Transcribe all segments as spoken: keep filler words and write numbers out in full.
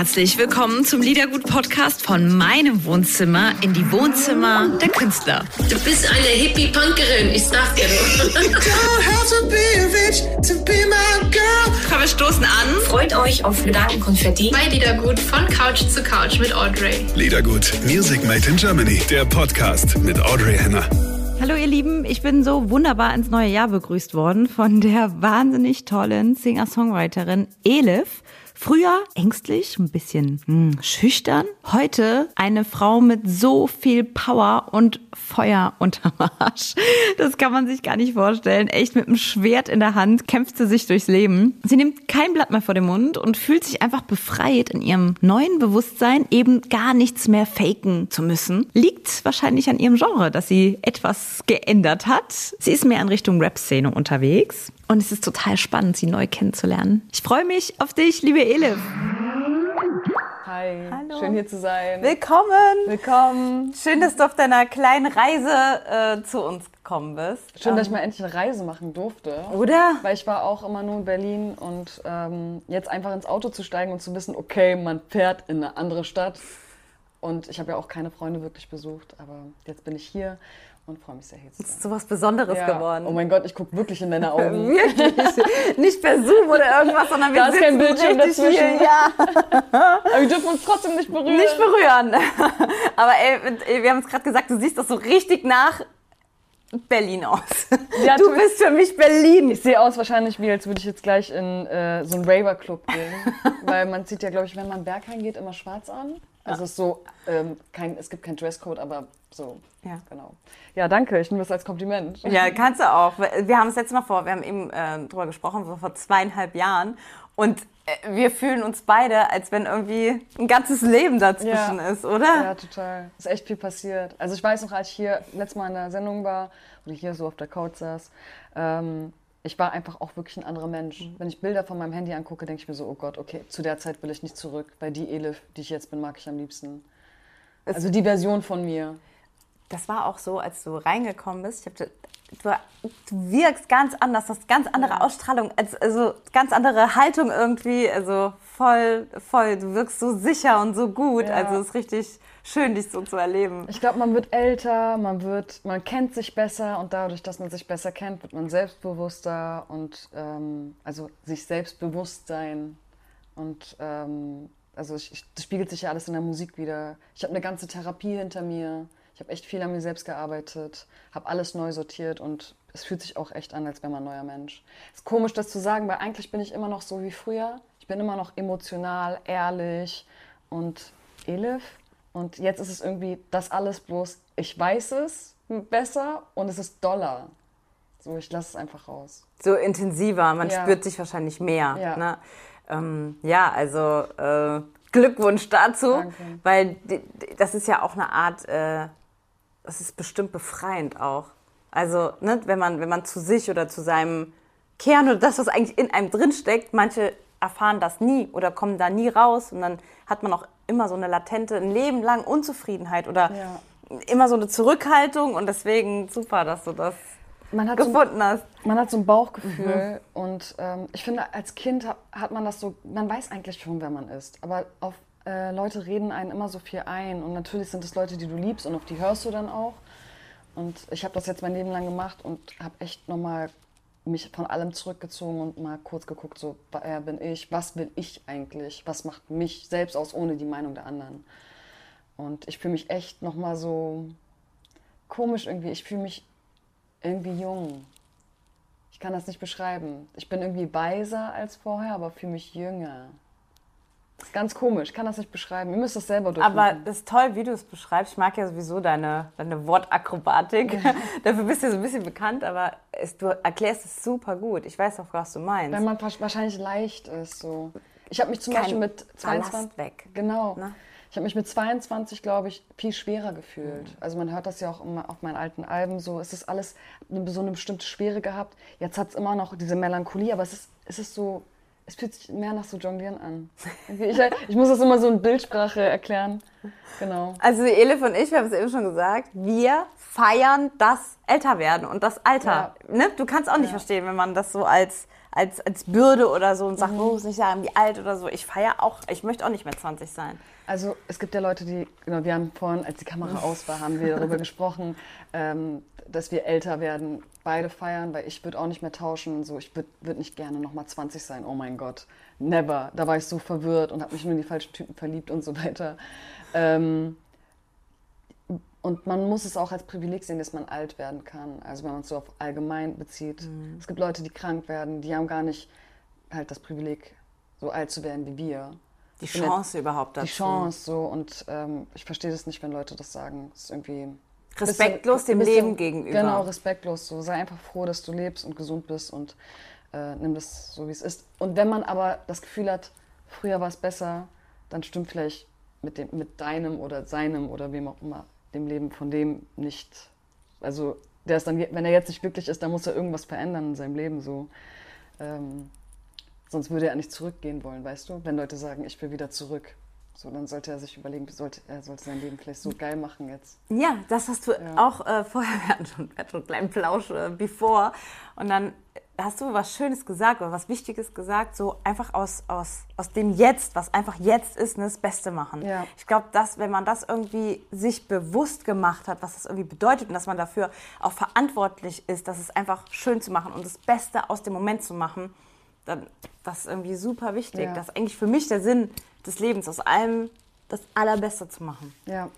herzlich willkommen zum Liedergut-Podcast von meinem Wohnzimmer in die Wohnzimmer der Künstler. Du bist eine Hippie-Punkerin, ich sag dir doch. Komm, wir stoßen an. Freut euch auf Gedankenkonfetti bei Liedergut von Couch zu Couch mit Audrey. Liedergut, Music Made in Germany, der Podcast mit Audrey Henner. Hallo ihr Lieben, ich bin so wunderbar ins neue Jahr begrüßt worden von der wahnsinnig tollen Singer-Songwriterin Elif. Früher ängstlich, ein bisschen hm, schüchtern. Heute eine Frau mit so viel Power und Feuer unterm Arsch. Das kann man sich gar nicht vorstellen. Echt mit einem Schwert in der Hand kämpft sie sich durchs Leben. Sie nimmt kein Blatt mehr vor den Mund und fühlt sich einfach befreit in ihrem neuen Bewusstsein, eben gar nichts mehr faken zu müssen. Liegt wahrscheinlich an ihrem Genre, dass sie etwas geändert hat. Sie ist mehr in Richtung Rap-Szene unterwegs. Und es ist total spannend, sie neu kennenzulernen. Ich freue mich auf dich, liebe Elif. Hi, hallo. Schön hier zu sein. Willkommen. Willkommen. Schön, dass du auf deiner kleinen Reise äh, zu uns gekommen bist. Schön, um, dass ich mal endlich eine Reise machen durfte. Oder? Weil ich war auch immer nur in Berlin und ähm, jetzt einfach ins Auto zu steigen und zu wissen, okay, man fährt in eine andere Stadt. Und ich habe ja auch keine Freunde wirklich besucht, aber jetzt bin ich hier. Und freue mich sehr, hier zu sein. Das ist so was Besonderes ja. geworden. Oh mein Gott, ich gucke wirklich in deine Augen. Wirklich? Nicht per Zoom oder irgendwas, sondern wir da sitzen richtig hier. Da ist kein Bildschirm dazwischen. Ja. Aber wir dürfen uns trotzdem nicht berühren. Nicht berühren. Aber ey, wir haben es gerade gesagt, du siehst das so richtig nach Berlin aus. Ja, du, du bist für mich Berlin. Ich sehe aus wahrscheinlich, wie als würde ich jetzt gleich in äh, so einen Raver-Club gehen. Weil man zieht ja, glaube ich, wenn man Berghain geht, immer schwarz an. Also es ist so, ähm, kein, es gibt keinen Dresscode, aber so, ja. Genau. Ja, danke, ich nehme das als Kompliment. Ja, kannst du auch. Wir haben es letztes Mal vor, wir haben eben äh, drüber gesprochen, so vor zweieinhalb Jahren. Und äh, wir fühlen uns beide, als wenn irgendwie ein ganzes Leben dazwischen ja. ist, oder? Ja, total. Ist echt viel passiert. Also ich weiß noch, als ich hier letztes Mal in der Sendung war oder hier so auf der Couch saß, ähm, ich war einfach auch wirklich ein anderer Mensch. Mhm. Wenn ich Bilder von meinem Handy angucke, denke ich mir so, oh Gott, okay, zu der Zeit will ich nicht zurück, weil die Elif, die ich jetzt bin, mag ich am liebsten. Es also die Version von mir. Das war auch so, als du reingekommen bist. Ich hab, du, du wirkst ganz anders, hast ganz andere ja. Ausstrahlung, also ganz andere Haltung irgendwie. Also voll, voll, du wirkst so sicher und so gut. Ja. Also es ist richtig schön, dich so zu erleben. Ich glaube, man wird älter, man wird, man kennt sich besser und dadurch, dass man sich besser kennt, wird man selbstbewusster und ähm, also sich selbstbewusst sein und ähm, also ich, ich, das spiegelt sich ja alles in der Musik wieder. Ich habe eine ganze Therapie hinter mir. Ich habe echt viel an mir selbst gearbeitet, habe alles neu sortiert und es fühlt sich auch echt an, als wäre man ein neuer Mensch. Ist komisch, das zu sagen, weil eigentlich bin ich immer noch so wie früher. Ich bin immer noch emotional, ehrlich und Elif. Und jetzt ist es irgendwie das alles bloß, ich weiß es besser und es ist doller. So, ich lasse es einfach raus. So intensiver, man ja. spürt sich wahrscheinlich mehr. Ja, ne? ähm, ja also äh, Glückwunsch dazu, danke. Weil das ist ja auch eine Art... Äh, das ist bestimmt befreiend auch. Also, ne, wenn man, wenn man zu sich oder zu seinem Kern oder das, was eigentlich in einem drinsteckt, manche erfahren das nie oder kommen da nie raus. Und dann hat man auch immer so eine latente, ein Leben lang Unzufriedenheit oder ja. immer so eine Zurückhaltung. Und deswegen super, dass du das man hat gefunden so, hast. Man hat so ein Bauchgefühl. Mhm. Und ähm, ich finde, als Kind hat, hat man das so, man weiß eigentlich schon, wer man ist. Aber auf Leute reden einen immer so viel ein und natürlich sind es Leute, die du liebst und auf die hörst du dann auch und ich habe das jetzt mein Leben lang gemacht und habe echt nochmal mich von allem zurückgezogen und mal kurz geguckt, so, wer bin ich, was will ich eigentlich, was macht mich selbst aus ohne die Meinung der anderen und ich fühle mich echt nochmal so komisch irgendwie, ich fühle mich irgendwie jung, ich kann das nicht beschreiben, ich bin irgendwie weiser als vorher, aber fühle mich jünger. Das ist ganz komisch, ich kann das nicht beschreiben. Ihr müsst das selber durchmachen. Aber das ist toll, wie du es beschreibst. Ich mag ja sowieso deine, deine Wortakrobatik. Ja. Dafür bist du ja so ein bisschen bekannt, aber es, du erklärst es super gut. Ich weiß auch, was du meinst. Wenn man wahrscheinlich leicht ist. So. Ich habe mich zum Kein Beispiel mit zweiundzwanzig... weg. Genau. Na? Ich habe mich mit zweiundzwanzig, glaube ich, viel schwerer gefühlt. Mhm. Also man hört das ja auch immer auf meinen alten Alben. So. Es ist alles so eine bestimmte Schwere gehabt. Jetzt hat es immer noch diese Melancholie, aber es ist, es ist so... Es fühlt sich mehr nach so Jonglieren an. Ich, ich muss das immer so in Bildsprache erklären. Genau. Also Elif und ich, wir haben es eben schon gesagt, wir feiern das Älterwerden und das Alter. Ja. Ne? Du kannst auch nicht ja. verstehen, wenn man das so als als, als Bürde oder so und sage, mhm. oh, muss nicht sagen, wie alt oder so. Ich feiere auch, ich möchte auch nicht mehr zwanzig sein. Also es gibt ja Leute, die, genau, wir haben vorhin, als die Kamera aus war, haben wir darüber gesprochen, ähm, dass wir älter werden, beide feiern, weil ich würde auch nicht mehr tauschen. So, ich würde würd nicht gerne nochmal zwanzig sein, oh mein Gott, never. Da war ich so verwirrt und habe mich nur in die falschen Typen verliebt und so weiter. Ähm, Und man muss es auch als Privileg sehen, dass man alt werden kann. Also wenn man es so auf allgemein bezieht. Mhm. Es gibt Leute, die krank werden, die haben gar nicht halt das Privileg, so alt zu werden wie wir. Die Chance jetzt, überhaupt dazu. Die Chance, so. Und ähm, ich verstehe das nicht, wenn Leute das sagen. Es ist irgendwie respektlos bisschen, dem bisschen, Leben gegenüber. Genau, respektlos. So. Sei einfach froh, dass du lebst und gesund bist und äh, nimm das so, wie es ist. Und wenn man aber das Gefühl hat, früher war es besser, dann stimmt vielleicht mit, dem, mit deinem oder seinem oder wem auch immer dem Leben von dem nicht, also der ist dann, wenn er jetzt nicht glücklich ist, dann muss er irgendwas verändern in seinem Leben, so. Ähm, sonst würde er nicht zurückgehen wollen, weißt du? Wenn Leute sagen, ich will wieder zurück, so, dann sollte er sich überlegen, sollte, er sollte sein Leben vielleicht so geil machen jetzt. Ja, das hast du ja. auch äh, vorher, wir hatten schon, wir hatten schon einen kleinen Plausch äh, before und dann hast du was Schönes gesagt oder was Wichtiges gesagt, so einfach aus, aus, aus dem Jetzt, was einfach jetzt ist, ne, das Beste machen. Ja. Ich glaube, dass, wenn man das irgendwie sich bewusst gemacht hat, was das irgendwie bedeutet und dass man dafür auch verantwortlich ist, dass es einfach schön zu machen und das Beste aus dem Moment zu machen, dann, das ist irgendwie super wichtig. Ja. Das ist eigentlich für mich der Sinn des Lebens, aus allem das Allerbeste zu machen. Ja.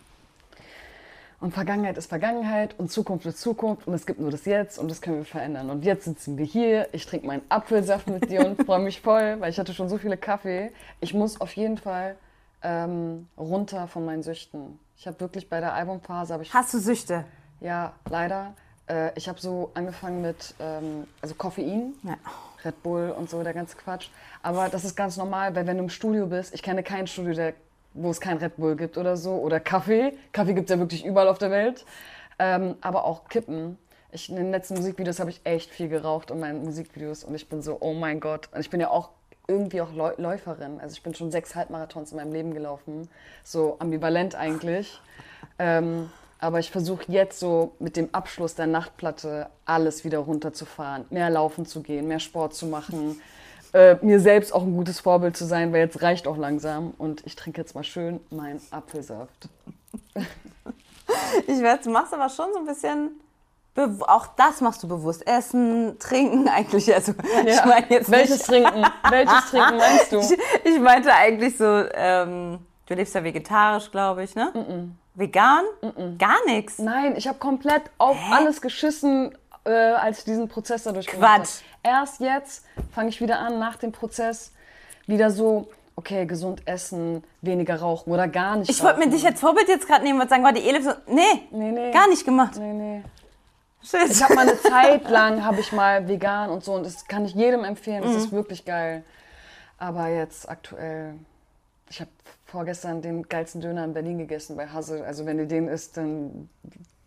Und Vergangenheit ist Vergangenheit und Zukunft ist Zukunft und es gibt nur das Jetzt und das können wir verändern. Und jetzt sitzen wir hier, ich trinke meinen Apfelsaft mit dir und freue mich voll, weil ich hatte schon so viele Kaffee. Ich muss auf jeden Fall ähm, runter von meinen Süchten. Ich habe wirklich bei der Albumphase... Ich, Hast du Süchte? Ja, leider. Äh, ich habe so angefangen mit ähm, also Koffein, ja. Red Bull und so, der ganze Quatsch. Aber das ist ganz normal, weil wenn du im Studio bist, ich kenne kein Studio, der... wo es kein Red Bull gibt oder so, oder Kaffee. Kaffee gibt es ja wirklich überall auf der Welt. Ähm, aber auch Kippen. Ich, in den letzten Musikvideos habe ich echt viel geraucht in meinen Musikvideos und ich bin so, oh mein Gott. Und ich bin ja auch irgendwie auch Läu- Läuferin. Also ich bin schon sechs Halbmarathons in meinem Leben gelaufen. So ambivalent eigentlich. Ähm, aber ich versuche jetzt so mit dem Abschluss der Nachtplatte alles wieder runterzufahren. Mehr laufen zu gehen, mehr Sport zu machen. Äh, mir selbst auch ein gutes Vorbild zu sein, weil jetzt reicht auch langsam. Und ich trinke jetzt mal schön meinen Apfelsaft. Ich weiß, du machst aber schon so ein bisschen... Be- auch das machst du bewusst. Essen, trinken eigentlich. Also, ja. Ich meine jetzt Welches nicht... Trinken? Welches Trinken meinst du? Ich, ich meinte eigentlich so... Ähm, du lebst ja vegetarisch, glaube ich, ne? Mm-mm. Vegan? Mm-mm. Gar nichts? Nein, ich habe komplett auf Hä? alles geschissen... Äh, als ich diesen Prozess dadurch gemacht habe. Erst jetzt fange ich wieder an, nach dem Prozess, wieder so, okay, gesund essen, weniger rauchen oder gar nicht Ich wollte mir dich als Vorbild jetzt gerade nehmen und sagen, war die Elif so, nee, nee, nee, gar nicht gemacht. Nee, nee. Shit. Ich habe mal eine Zeit lang, habe ich mal vegan und so und das kann ich jedem empfehlen, das mhm. ist wirklich geil. Aber jetzt aktuell, ich habe vorgestern den geilsten Döner in Berlin gegessen bei Hasse, also wenn ihr den isst, dann...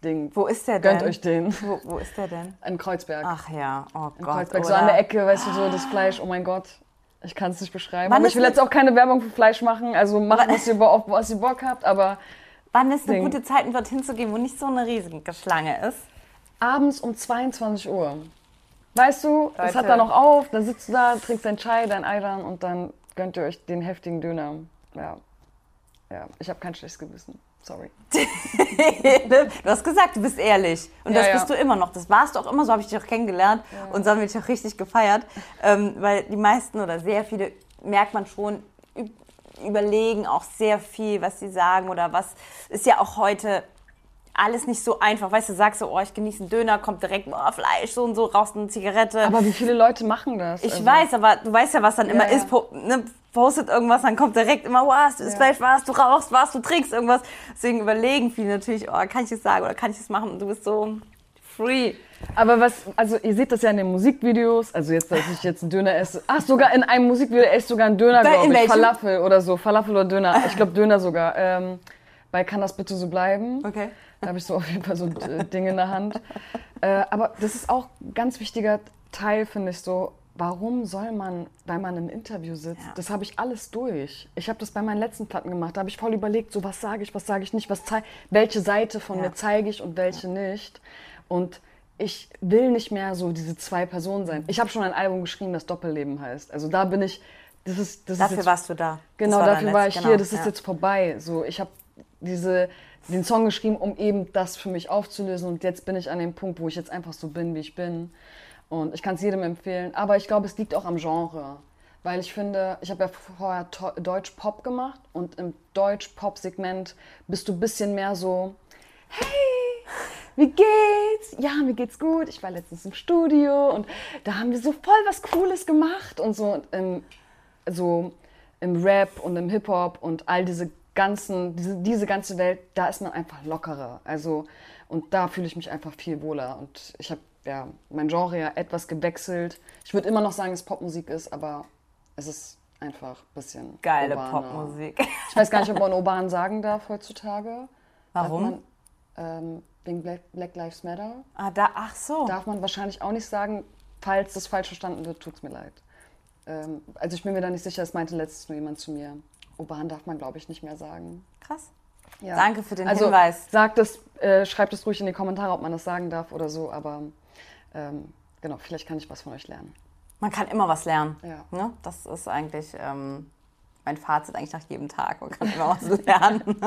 Ding. Wo ist der denn? Gönnt euch den. Wo, wo ist der denn? In Kreuzberg. Ach ja, oh Gott. In Kreuzberg, oder? So an der Ecke, weißt du, so das Fleisch, oh mein Gott. Ich kann es nicht beschreiben. Wann aber ich will jetzt auch keine Werbung für Fleisch machen, also macht, was ihr, was ihr Bock habt, aber... Wann ist eine Ding. gute Zeit, um dorthin zu gehen, wo nicht so eine riesige Schlange ist? Abends um zweiundzwanzig Uhr. Weißt du, Leute. Das hat da noch auf, dann sitzt du da, trinkst deinen Chai, deinen Ayran und dann gönnt ihr euch den heftigen Döner. Ja, ja. Ich habe kein schlechtes Gewissen. Sorry. Du hast gesagt, du bist ehrlich. Und ja, das bist ja. du immer noch. Das warst du auch immer. So habe ich dich auch kennengelernt. Ja. Und so haben wir dich auch richtig gefeiert. Ähm, weil die meisten oder sehr viele, merkt man schon, überlegen auch sehr viel, was sie sagen. Oder was ist ja auch heute alles nicht so einfach. Weißt du, sagst du, so, oh, ich genieße einen Döner, kommt direkt oh, Fleisch, so und so, rauchst eine Zigarette. Aber wie viele Leute machen das? Ich also. weiß, aber du weißt ja, was dann ja, immer ja. ist. Ne? Postet irgendwas, dann kommt direkt immer, was, du isst Fleisch, was, du rauchst, was, du trinkst irgendwas. Deswegen überlegen viele natürlich, oh, kann ich das sagen oder kann ich das machen? Und du bist so free. Aber was, also ihr seht das ja in den Musikvideos, also jetzt, dass ich jetzt einen Döner esse. Ach, sogar in einem Musikvideo esse ich sogar einen Döner, glaube ich. Falafel oder so, Falafel oder Döner. Ich glaube Döner sogar. Ähm, weil kann das bitte so bleiben? Okay. Da habe ich so auf jeden Fall so äh, Dinge in der Hand. Äh, aber das ist auch ein ganz wichtiger Teil, finde ich so. Warum soll man, weil man im Interview sitzt, ja. das habe ich alles durch. Ich habe das bei meinen letzten Platten gemacht, da habe ich voll überlegt, so was sage ich, was sage ich nicht, was zei- welche Seite von ja. mir zeige ich und welche ja. nicht. Und ich will nicht mehr so diese zwei Personen sein. Ich habe schon ein Album geschrieben, das Doppelleben heißt. Also da bin ich, das ist, das dafür ist jetzt, warst du da. Genau, war dafür war ich genau, hier, das ja. ist jetzt vorbei. So, ich habe diese, den Song geschrieben, um eben das für mich aufzulösen. Und jetzt bin ich an dem Punkt, wo ich jetzt einfach so bin, wie ich bin. Und ich kann es jedem empfehlen. Aber ich glaube, es liegt auch am Genre. Weil ich finde, ich habe ja vorher Deutsch-Pop gemacht. Und im Deutsch-Pop-Segment bist du ein bisschen mehr so, hey, wie geht's? Ja, mir geht's gut. Ich war letztens im Studio und da haben wir so voll was Cooles gemacht. Und so, und im, so im Rap und im Hip-Hop und all diese ganzen, diese, diese ganze Welt, da ist man einfach lockerer. Also, und da fühle ich mich einfach viel wohler. Und ich habe ja mein Genre ja etwas gewechselt. Ich würde immer noch sagen, dass Popmusik ist, aber es ist einfach ein bisschen geile urbaner. Popmusik. Ich weiß gar nicht, ob man urban sagen darf heutzutage. Warum? Ähm, wegen Black, Black Lives Matter. Ah, da, ach so. Darf man wahrscheinlich auch nicht sagen. Falls das falsch verstanden wird, tut's mir leid. Ähm, also ich bin mir da nicht sicher, es meinte letztens nur jemand zu mir. Urban darf man, glaube ich, nicht mehr sagen. Krass. Ja. Danke für den also, Hinweis. Sagt es, äh, schreibt es ruhig in die Kommentare, ob man das sagen darf oder so. Aber ähm, genau, vielleicht kann ich was von euch lernen. Man kann immer was lernen. Ja. Ne? Das ist eigentlich... Ähm Mein Fazit eigentlich nach jedem Tag, man kann immer was lernen.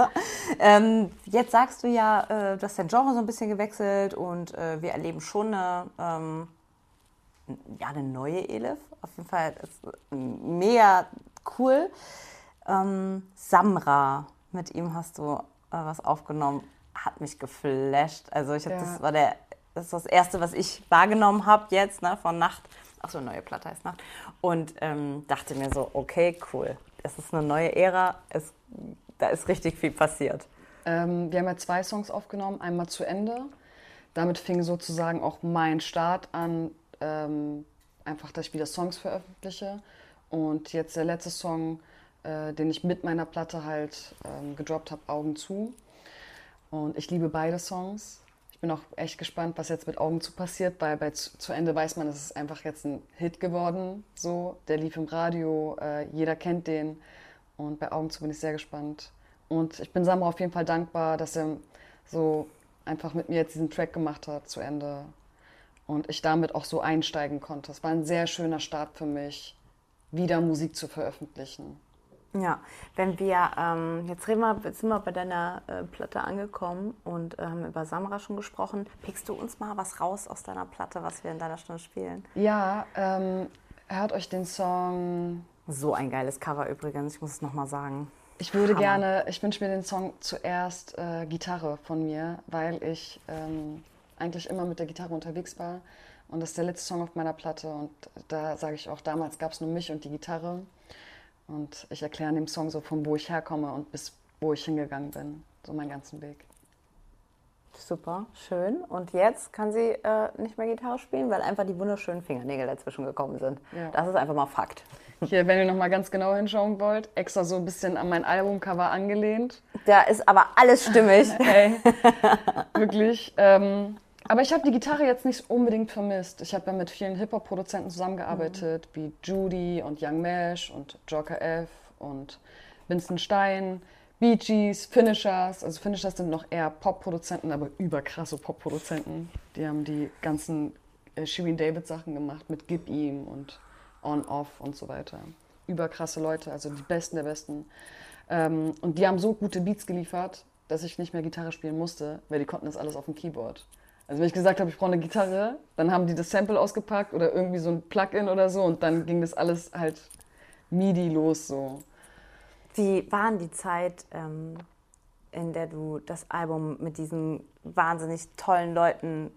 ähm, jetzt sagst du ja, äh, du hast dein Genre so ein bisschen gewechselt und äh, wir erleben schon eine, ähm, ja, eine neue Elif. Auf jeden Fall ist mega cool. Ähm, Samra, mit ihm hast du äh, was aufgenommen, hat mich geflasht. Also ich hab, ja. das war der, das ist das Erste, was ich wahrgenommen habe jetzt, ne, von Nacht. Ach so, neue Platte heißt Nacht. Und ähm, dachte mir so, okay, cool. Es ist eine neue Ära, es, da ist richtig viel passiert. Ähm, wir haben ja zwei Songs aufgenommen, einmal zu Ende. Damit fing sozusagen auch mein Start an, ähm, einfach, dass ich wieder Songs veröffentliche. Und jetzt der letzte Song, äh, den ich mit meiner Platte halt ähm, gedroppt habe, Augen zu. Und ich liebe beide Songs. Ich bin auch echt gespannt, was jetzt mit Augen zu passiert, weil bei zu, zu Ende weiß man, es ist einfach jetzt ein Hit geworden. So, der lief im Radio, äh, jeder kennt den. Und bei Augen zu bin ich sehr gespannt. Und ich bin Samra auf jeden Fall dankbar, dass er so einfach mit mir jetzt diesen Track gemacht hat zu Ende. Und ich damit auch so einsteigen konnte. Es war ein sehr schöner Start für mich, wieder Musik zu veröffentlichen. Ja, wenn wir, ähm, jetzt, reden wir jetzt sind wir bei deiner äh, Platte angekommen und haben ähm, über Samra schon gesprochen. Pickst du uns mal was raus aus deiner Platte, was wir in deiner Stunde spielen? Ja, ähm, hört euch den Song... So ein geiles Cover übrigens, ich muss es nochmal sagen. Ich würde Hammer. gerne, ich wünsche mir den Song zuerst äh, Gitarre von mir, weil ich ähm, eigentlich immer mit der Gitarre unterwegs war. Und das ist der letzte Song auf meiner Platte und da sage ich auch, damals gab es nur mich und die Gitarre. Und ich erkläre in dem Song so, von wo ich herkomme und bis wo ich hingegangen bin. So meinen ganzen Weg. Super, schön. Und jetzt kann sie äh, nicht mehr Gitarre spielen, weil einfach die wunderschönen Fingernägel dazwischen gekommen sind. Ja. Das ist einfach mal Fakt. Hier, wenn ihr nochmal ganz genau hinschauen wollt, extra so ein bisschen an mein Albumcover angelehnt. Da ist aber alles stimmig. Ey, wirklich. Ähm, aber ich habe die Gitarre jetzt nicht unbedingt vermisst. Ich habe ja mit vielen Hip-Hop-Produzenten zusammengearbeitet, mhm. wie Judy und Young Mesh und Joker F und Vincent Stein, Bee Gees, Finishers. Also Finishers sind noch eher Pop-Produzenten, aber überkrasse Pop-Produzenten. Die haben die ganzen äh, Shirin David Sachen gemacht mit Gib ihm und On-Off und so weiter. Überkrasse Leute, also die Besten der Besten. Ähm, und die haben so gute Beats geliefert, dass ich nicht mehr Gitarre spielen musste, weil die konnten das alles auf dem Keyboard. Also wenn ich gesagt habe, ich brauche eine Gitarre, dann haben die das Sample ausgepackt oder irgendwie so ein Plugin oder so und dann ging das alles halt MIDI los so. Wie war die Zeit, in der du das Album mit diesen wahnsinnig tollen Leuten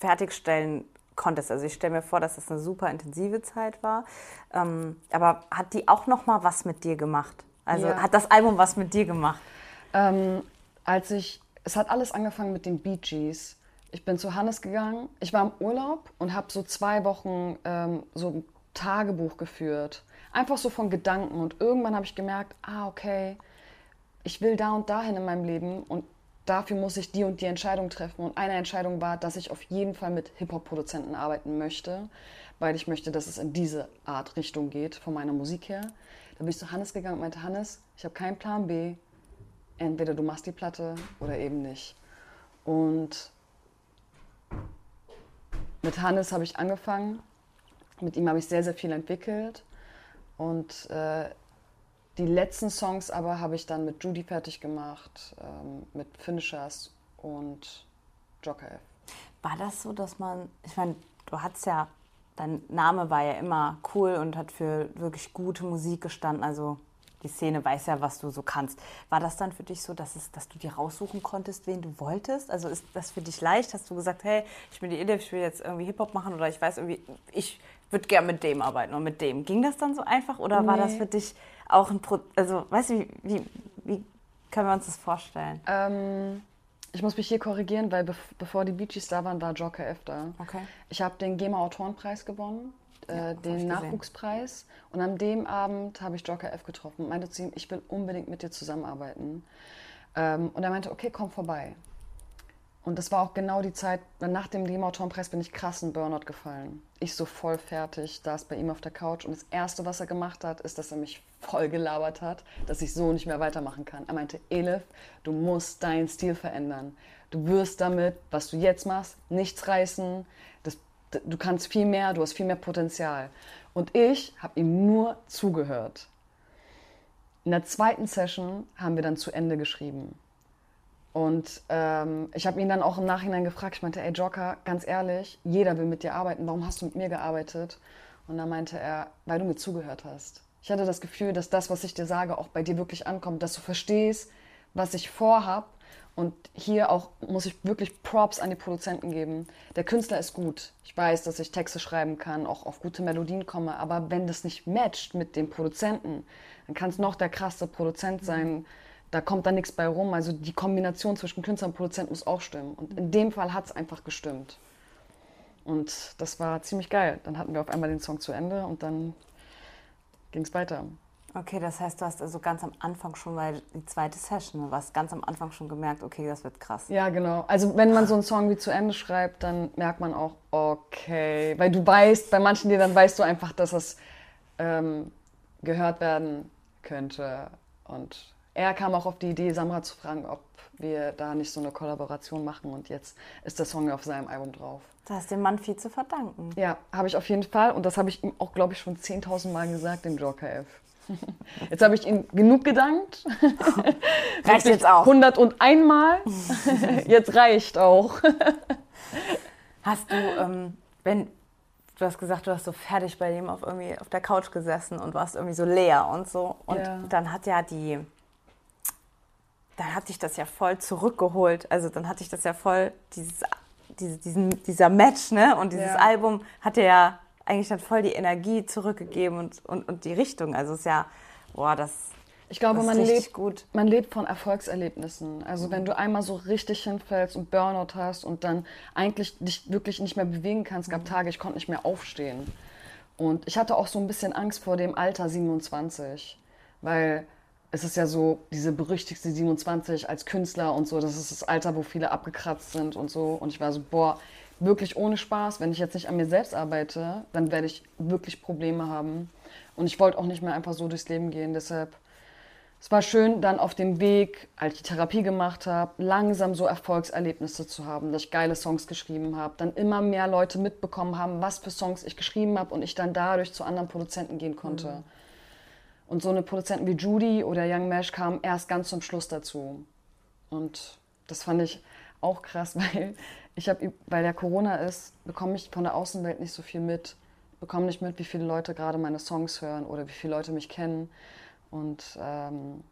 fertigstellen konntest? Also ich stelle mir vor, dass das eine super intensive Zeit war, aber hat die auch noch mal was mit dir gemacht? Also ja. hat das Album was mit dir gemacht? Ähm, als ich, es hat alles angefangen mit den Bee Gees. Ich bin zu Hannes gegangen, ich war im Urlaub und habe so zwei Wochen ähm, so ein Tagebuch geführt. Einfach so von Gedanken und irgendwann habe ich gemerkt, ah okay, ich will da und dahin in meinem Leben und dafür muss ich die und die Entscheidung treffen. Und eine Entscheidung war, dass ich auf jeden Fall mit Hip-Hop-Produzenten arbeiten möchte, weil ich möchte, dass es in diese Art Richtung geht, von meiner Musik her. Da bin ich zu Hannes gegangen und meinte, Hannes, ich habe keinen Plan B, entweder du machst die Platte oder eben nicht. Und... Mit Hannes habe ich angefangen, mit ihm habe ich sehr, sehr viel entwickelt und äh, die letzten Songs aber habe ich dann mit Judy fertig gemacht, ähm, mit Finishers und Joker F. War das so, dass man, ich meine, du hattest ja, dein Name war ja immer cool und hat für wirklich gute Musik gestanden, also die Szene weiß ja, was du so kannst. War das dann für dich so, dass, es, dass du dir raussuchen konntest, wen du wolltest? Also ist das für dich leicht? Hast du gesagt, hey, ich bin die Idee, ich will jetzt irgendwie Hip-Hop machen oder ich weiß irgendwie, ich würde gerne mit dem arbeiten und mit dem. Ging das dann so einfach oder nee. War das für dich auch ein Pro... Also, weißt du, wie, wie, wie können wir uns das vorstellen? Ähm, ich muss mich hier korrigieren, weil be- bevor die Bee Gees da waren, war Joker F da. Okay. Ich habe den GEMA-Autorenpreis gewonnen. Ja, den Nachwuchspreis und an dem Abend habe ich Joker F getroffen und meinte zu ihm, ich will unbedingt mit dir zusammenarbeiten. Ähm, und er meinte, okay, komm vorbei. Und das war auch genau die Zeit, nach dem GEMA-Autorenpreis bin ich krass in Burnout gefallen. Ich so voll fertig, saß bei ihm auf der Couch und das Erste, was er gemacht hat, ist, dass er mich voll gelabert hat, dass ich so nicht mehr weitermachen kann. Er meinte, Elif, du musst deinen Stil verändern. Du wirst damit, was du jetzt machst, nichts reißen. Das Du kannst viel mehr, du hast viel mehr Potenzial. Und ich habe ihm nur zugehört. In der zweiten Session haben wir dann zu Ende geschrieben. Und ähm, ich habe ihn dann auch im Nachhinein gefragt, ich meinte, ey Joker, ganz ehrlich, jeder will mit dir arbeiten, warum hast du mit mir gearbeitet? Und dann meinte er, weil du mir zugehört hast. Ich hatte das Gefühl, dass das, was ich dir sage, auch bei dir wirklich ankommt, dass du verstehst, was ich vorhab. Und hier auch muss ich wirklich Props an die Produzenten geben. Der Künstler ist gut. Ich weiß, dass ich Texte schreiben kann, auch auf gute Melodien komme. Aber wenn das nicht matcht mit dem Produzenten, dann kann es noch der krasse Produzent sein. Mhm. Da kommt dann nichts bei rum. Also die Kombination zwischen Künstler und Produzent muss auch stimmen. Und in dem Fall hat es einfach gestimmt. Und das war ziemlich geil. Dann hatten wir auf einmal den Song zu Ende und dann ging es weiter. Okay, das heißt, du hast also ganz am Anfang schon, weil die zweite Session, du hast ganz am Anfang schon gemerkt, okay, das wird krass. Ja, genau. Also wenn man so einen Song wie zu Ende schreibt, dann merkt man auch, okay, weil du weißt, bei manchen dir, dann weißt du einfach, dass es ähm, gehört werden könnte. Und er kam auch auf die Idee, Samra zu fragen, ob wir da nicht so eine Kollaboration machen. Und jetzt ist der Song auf seinem Album drauf. Du hast dem Mann viel zu verdanken. Ja, habe ich auf jeden Fall. Und das habe ich ihm auch, glaube ich, schon zehntausend Mal gesagt, dem Joker F. Jetzt habe ich ihn genug gedankt. Reicht jetzt auch. hundertundeins Mal. Jetzt reicht auch. Hast du, ähm, wenn du hast gesagt, du hast so fertig bei dem auf, irgendwie auf der Couch gesessen und warst irgendwie so leer und so. Und ja. dann hat ja die, dann hat dich das ja voll zurückgeholt. Also dann hat dich das ja voll, dieses, diese, diesen, dieser Match, ne? Und dieses ja. Album hat dir ja eigentlich hat voll die Energie zurückgegeben und, und, und die Richtung. Also es ist ja, boah, das, ich glaube, das man ist richtig lebt, gut. Man lebt von Erfolgserlebnissen. Also mhm. wenn du einmal so richtig hinfällst und Burnout hast und dann eigentlich dich wirklich nicht mehr bewegen kannst, es gab mhm. Tage, ich konnte nicht mehr aufstehen. Und ich hatte auch so ein bisschen Angst vor dem Alter siebenundzwanzig, weil es ist ja so, diese berüchtigte siebenundzwanzig als Künstler und so, das ist das Alter, wo viele abgekratzt sind und so. Und ich war so, boah, wirklich ohne Spaß, wenn ich jetzt nicht an mir selbst arbeite, dann werde ich wirklich Probleme haben. Und ich wollte auch nicht mehr einfach so durchs Leben gehen. Deshalb, es war schön, dann auf dem Weg, als ich die Therapie gemacht habe, langsam so Erfolgserlebnisse zu haben, dass ich geile Songs geschrieben habe, dann immer mehr Leute mitbekommen haben, was für Songs ich geschrieben habe und ich dann dadurch zu anderen Produzenten gehen konnte. Mhm. Und so eine Produzenten wie Judy oder Young Mesh kamen erst ganz zum Schluss dazu. Und das fand ich auch krass, weil ich habe, weil der Corona ist, bekomme ich von der Außenwelt nicht so viel mit. Bekomme nicht mit, wie viele Leute gerade meine Songs hören oder wie viele Leute mich kennen. Und ähm,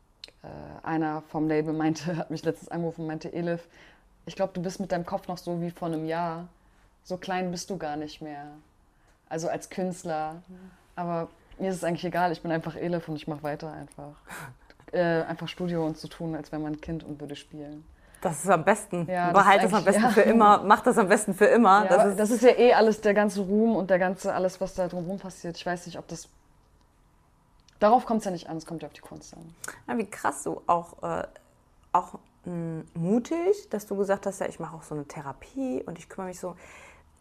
äh, einer vom Label meinte, hat mich letztens angerufen und meinte, Elif, ich glaube, du bist mit deinem Kopf noch so wie vor einem Jahr. So klein bist du gar nicht mehr. Also als Künstler. Aber mir ist es eigentlich egal, ich bin einfach Elif und ich mache weiter einfach. äh, einfach Studio und so tun, als wäre man ein Kind und würde spielen. Das ist am besten. Ja, Behalt das, das am besten ja. für immer. Mach das am besten für immer. Ja, das, ist das ist ja eh alles, der ganze Ruhm und der ganze, alles, was da drumherum passiert. Ich weiß nicht, ob das... Darauf kommt es ja nicht an, es kommt ja auf die Kunst an. Ja, wie krass du auch, äh, auch mh, mutig, dass du gesagt hast, ja, ich mache auch so eine Therapie und ich kümmere mich so...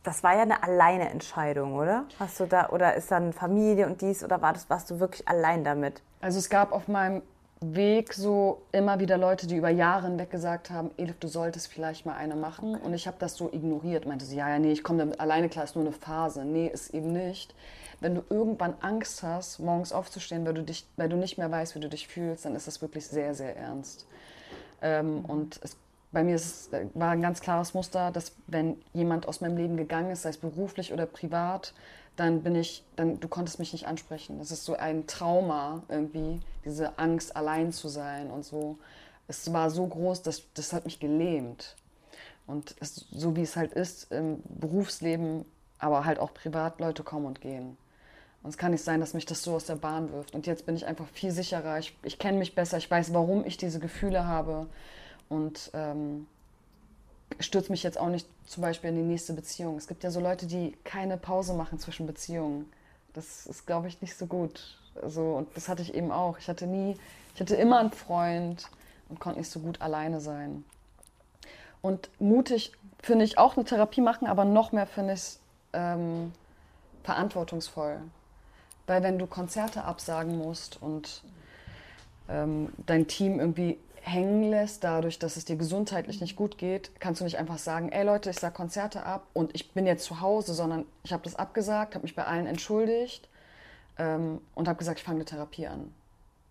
Das war ja eine alleine Entscheidung, oder? Hast du da, oder ist dann Familie und dies, oder war das, warst du wirklich allein damit? Also es gab auf meinem Weg so immer wieder Leute, die über Jahre hinweg gesagt haben, Elif, du solltest vielleicht mal eine machen. Okay. Und ich habe das so ignoriert. Meinte sie, ja, ja, nee, ich komme damit alleine klar, ist nur eine Phase. Nee, ist eben nicht. Wenn du irgendwann Angst hast, morgens aufzustehen, weil du, dich, weil du nicht mehr weißt, wie du dich fühlst, dann ist das wirklich sehr, sehr ernst. Ähm, mhm. Und es, bei mir ist, war ein ganz klares Muster, dass wenn jemand aus meinem Leben gegangen ist, sei es beruflich oder privat, dann bin ich, dann, du konntest mich nicht ansprechen. Das ist so ein Trauma irgendwie, diese Angst, allein zu sein und so. Es war so groß, dass, das hat mich gelähmt. Und es, so wie es halt ist, im Berufsleben, aber halt auch privat, Leute kommen und gehen. Und es kann nicht sein, dass mich das so aus der Bahn wirft. Und jetzt bin ich einfach viel sicherer, ich, ich kenne mich besser, ich weiß, warum ich diese Gefühle habe. Und ähm, stürze mich jetzt auch nicht zum Beispiel in die nächste Beziehung. Es gibt ja so Leute, die keine Pause machen zwischen Beziehungen. Das ist, glaube ich, nicht so gut. Also, und das hatte ich eben auch. Ich hatte nie, ich hatte immer einen Freund und konnte nicht so gut alleine sein. Und mutig finde ich auch eine Therapie machen, aber noch mehr finde ich es ähm, verantwortungsvoll. Weil wenn du Konzerte absagen musst und ähm, dein Team irgendwie hängen lässt, dadurch, dass es dir gesundheitlich nicht gut geht, kannst du nicht einfach sagen, ey Leute, ich sag Konzerte ab und ich bin jetzt zu Hause, sondern ich habe das abgesagt, habe mich bei allen entschuldigt ähm, und habe gesagt, ich fange eine Therapie an.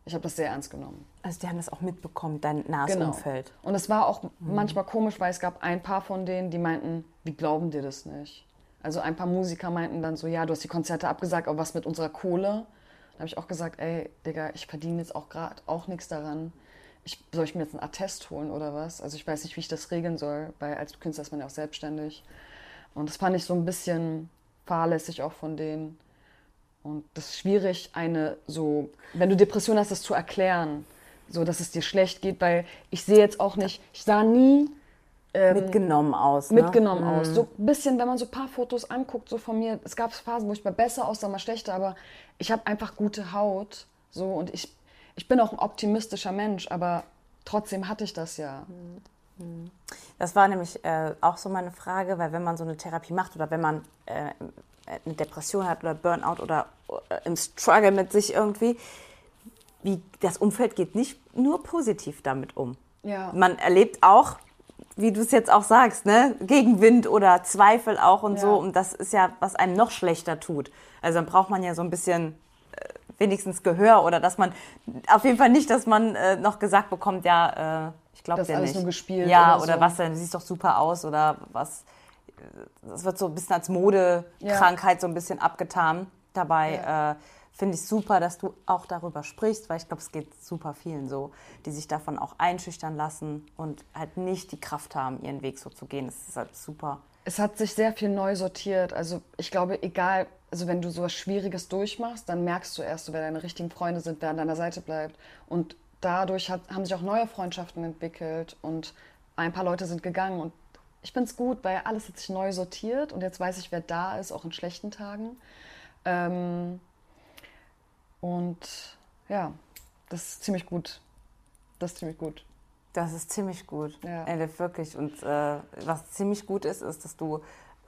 Ich habe das sehr ernst genommen. Also die haben das auch mitbekommen, dein nahes genau. Umfeld. Und es war auch mhm. manchmal komisch, weil es gab ein paar von denen, die meinten, wir glauben dir das nicht. Also ein paar Musiker meinten dann so, ja, du hast die Konzerte abgesagt, aber was mit unserer Kohle? Da habe ich auch gesagt, ey, Digga, ich verdiene jetzt auch gerade auch nichts daran. Ich, soll ich mir jetzt einen Attest holen oder was? Also ich weiß nicht, wie ich das regeln soll, weil als Künstler ist man ja auch selbstständig. Und das fand ich so ein bisschen fahrlässig auch von denen. Und das ist schwierig, eine so, wenn du Depression hast, das zu erklären, so dass es dir schlecht geht, weil ich sehe jetzt auch nicht, ich sah nie ähm, mitgenommen aus. Ne? Mitgenommen mhm. aus. So ein bisschen, wenn man so ein paar Fotos anguckt, so von mir, es gab Phasen, wo ich mal besser aussah, mal schlechter, aber ich habe einfach gute Haut, so, und ich Ich bin auch ein optimistischer Mensch, aber trotzdem hatte ich das ja. Das war nämlich äh, auch so meine Frage, weil wenn man so eine Therapie macht oder wenn man äh, eine Depression hat oder Burnout oder äh, im Struggle mit sich irgendwie, wie, das Umfeld geht nicht nur positiv damit um. Ja. Man erlebt auch, wie du es jetzt auch sagst, ne, Gegenwind oder Zweifel auch und ja. so. Und das ist ja, was einem noch schlechter tut. Also dann braucht man ja so ein bisschen wenigstens Gehör oder dass man, auf jeden Fall nicht, dass man äh, noch gesagt bekommt, ja, äh, ich glaube dir nicht. Das ist alles nur gespielt. Ja, oder, oder so. Was denn, du siehst doch super aus oder was. Das wird so ein bisschen als Modekrankheit ja. so ein bisschen abgetan. Dabei ja. äh, finde ich super, dass du auch darüber sprichst, weil ich glaube, es geht super vielen so, die sich davon auch einschüchtern lassen und halt nicht die Kraft haben, ihren Weg so zu gehen. Das ist halt super. Es hat sich sehr viel neu sortiert. Also ich glaube, egal, also wenn du so was Schwieriges durchmachst, dann merkst du erst, wer deine richtigen Freunde sind, wer an deiner Seite bleibt. Und dadurch hat, haben sich auch neue Freundschaften entwickelt und ein paar Leute sind gegangen. Und ich finde es gut, weil alles hat sich neu sortiert und jetzt weiß ich, wer da ist, auch in schlechten Tagen. Ähm und ja, das ist ziemlich gut. Das ist ziemlich gut. Das ist ziemlich gut, ja. Elif, wirklich. Und äh, was ziemlich gut ist, ist, dass du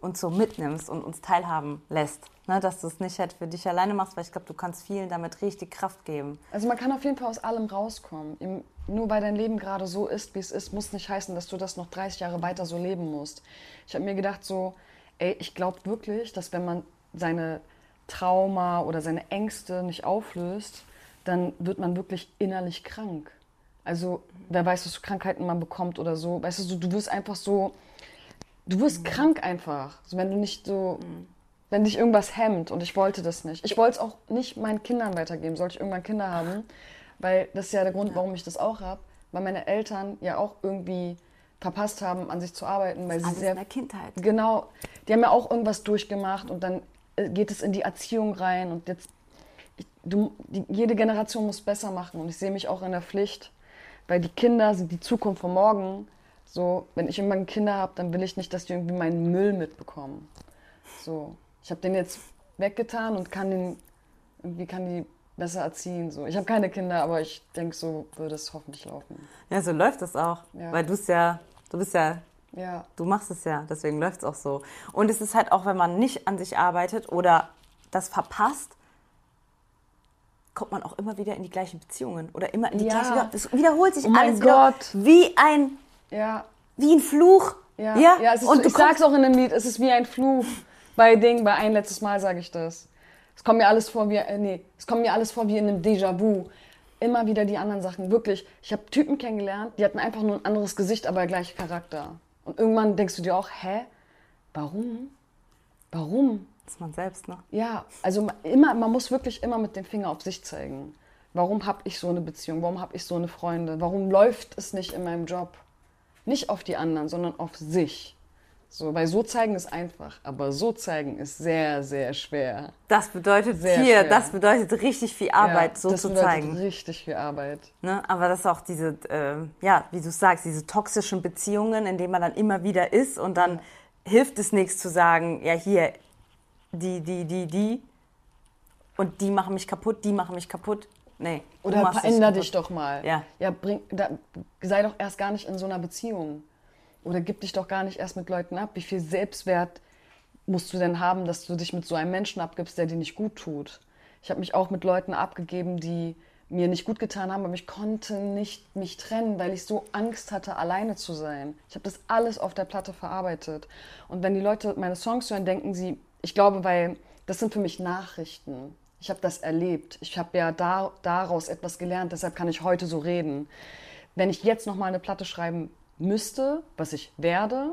uns so mitnimmst und uns teilhaben lässt. Ne? Dass du es nicht halt für dich alleine machst, weil ich glaube, du kannst vielen damit richtig Kraft geben. Also man kann auf jeden Fall aus allem rauskommen. Im, nur weil dein Leben gerade so ist, wie es ist, muss nicht heißen, dass du das noch dreißig Jahre weiter so leben musst. Ich habe mir gedacht so, ey, ich glaube wirklich, dass wenn man seine Trauma oder seine Ängste nicht auflöst, dann wird man wirklich innerlich krank. Also, wer weiß, was für Krankheiten man bekommt oder so. Weißt du, so, du wirst einfach so, du wirst mhm. krank einfach. So, wenn du nicht so, mhm. wenn dich irgendwas hemmt. Und ich wollte das nicht. Ich wollte es auch nicht meinen Kindern weitergeben, sollte ich irgendwann Kinder haben. Weil das ist ja der Grund, ja. warum ich das auch habe. Weil meine Eltern ja auch irgendwie verpasst haben, an sich zu arbeiten. Weil sie alles sehr, in der Kindheit. Genau. Die haben ja auch irgendwas durchgemacht. Und dann geht es in die Erziehung rein. Und jetzt, ich, du, die, jede Generation muss besser machen. Und ich sehe mich auch in der Pflicht. Weil die Kinder sind die Zukunft von morgen. So, wenn ich irgendwann Kinder habe, dann will ich nicht, dass die irgendwie meinen Müll mitbekommen. So, ich habe den jetzt weggetan und kann den irgendwie kann die besser erziehen. So, ich habe keine Kinder, aber ich denke, so würde es hoffentlich laufen. Ja, so läuft das auch, ja. weil du es ja, du bist ja, ja, du machst es ja, deswegen läuft es auch so. Und es ist halt auch, wenn man nicht an sich arbeitet oder das verpasst, kommt man auch immer wieder in die gleichen Beziehungen oder immer in die ja. gleichen. Das wiederholt sich oh alles wieder wie ein ja. wie ein Fluch. Ja, ja? ja es ist, und du ich sag's auch in dem Lied, es ist wie ein Fluch bei Ding, bei ein letztes Mal sage ich das. Es kommt mir alles vor wie äh, nee, es kommt mir alles vor wie in einem Déjà-vu. Immer wieder die anderen Sachen, wirklich. Ich habe Typen kennengelernt, die hatten einfach nur ein anderes Gesicht, aber gleicher Charakter. Und irgendwann denkst du dir auch, hä, warum? Warum? Das ist man selbst, ne? Ja, also immer, man muss wirklich immer mit dem Finger auf sich zeigen. Warum habe ich so eine Beziehung? Warum habe ich so eine Freunde? Warum läuft es nicht in meinem Job? Nicht auf die anderen, sondern auf sich. So, weil so zeigen ist einfach, aber so zeigen ist sehr, sehr schwer. Das bedeutet sehr hier, schwer. Das bedeutet richtig viel Arbeit, ja, so zu zeigen. Das bedeutet richtig viel Arbeit. Ne? Aber das ist auch diese, äh, ja, wie du sagst, diese toxischen Beziehungen, in denen man dann immer wieder ist und dann ja. hilft es nichts zu sagen, ja hier, die, die, die, die und die machen mich kaputt, die machen mich kaputt. Nee, oder veränder dich doch mal. Ja. Ja, bring, da, sei doch erst gar nicht in so einer Beziehung. Oder gib dich doch gar nicht erst mit Leuten ab. Wie viel Selbstwert musst du denn haben, dass du dich mit so einem Menschen abgibst, der dir nicht gut tut? Ich habe mich auch mit Leuten abgegeben, die mir nicht gut getan haben, aber ich konnte nicht mich trennen, weil ich so Angst hatte, alleine zu sein. Ich habe das alles auf der Platte verarbeitet. Und wenn die Leute meine Songs hören, denken sie, ich glaube, weil das sind für mich Nachrichten. Ich habe das erlebt. Ich habe ja da, daraus etwas gelernt, deshalb kann ich heute so reden. Wenn ich jetzt nochmal eine Platte schreiben müsste, was ich werde,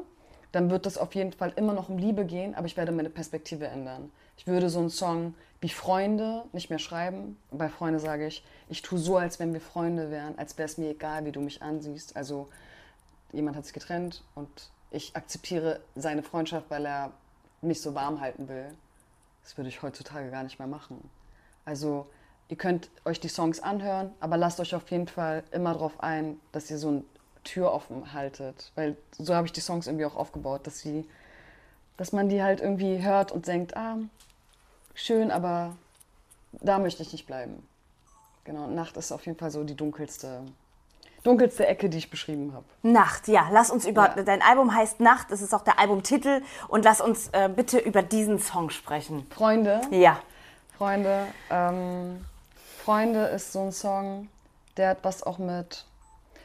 dann wird das auf jeden Fall immer noch um Liebe gehen, aber ich werde meine Perspektive ändern. Ich würde so einen Song wie Freunde nicht mehr schreiben. Bei Freunde sage ich, ich tue so, als wenn wir Freunde wären, als wäre es mir egal, wie du mich ansiehst. Also jemand hat sich getrennt und ich akzeptiere seine Freundschaft, weil er mich so warm halten will. Das würde ich heutzutage gar nicht mehr machen. Also ihr könnt euch die Songs anhören, aber lasst euch auf jeden Fall immer darauf ein, dass ihr so ein Tür offen haltet, weil so habe ich die Songs irgendwie auch aufgebaut, dass sie, dass man die halt irgendwie hört und denkt, ah, schön, aber da möchte ich nicht bleiben. Genau, Nacht ist auf jeden Fall so die dunkelste, dunkelste Ecke, die ich beschrieben habe. Nacht, ja, lass uns über, ja. dein Album heißt Nacht, es ist auch der Albumtitel und lass uns äh, bitte über diesen Song sprechen. Freunde? Ja. Freunde, ähm, Freunde ist so ein Song, der hat was auch mit...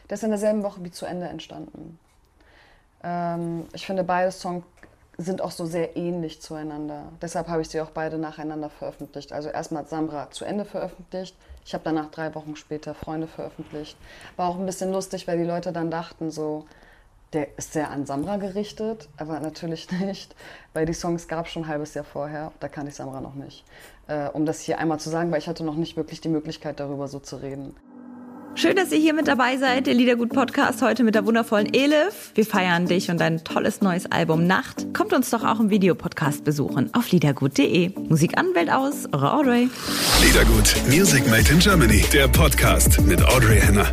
Der ist in derselben Woche wie zu Ende entstanden. Ähm, ich finde, beide Songs sind auch so sehr ähnlich zueinander. Deshalb habe ich sie auch beide nacheinander veröffentlicht. Also erstmal hat Samra zu Ende veröffentlicht. Ich habe danach drei Wochen später Freunde veröffentlicht. War auch ein bisschen lustig, weil die Leute dann dachten so, der ist sehr an Samra gerichtet, aber natürlich nicht, weil die Songs gab es schon ein halbes Jahr vorher. Da kannte ich Samra noch nicht. Äh, um das hier einmal zu sagen, weil ich hatte noch nicht wirklich die Möglichkeit, darüber so zu reden. Schön, dass ihr hier mit dabei seid, der Liedergut-Podcast, heute mit der wundervollen Elif. Wir feiern dich und dein tolles neues Album Nacht. Kommt uns doch auch im Videopodcast besuchen auf liedergut punkt de. Musik an, Welt aus, eure Audrey. Liedergut, Music Made in Germany, der Podcast mit Audrey Henner.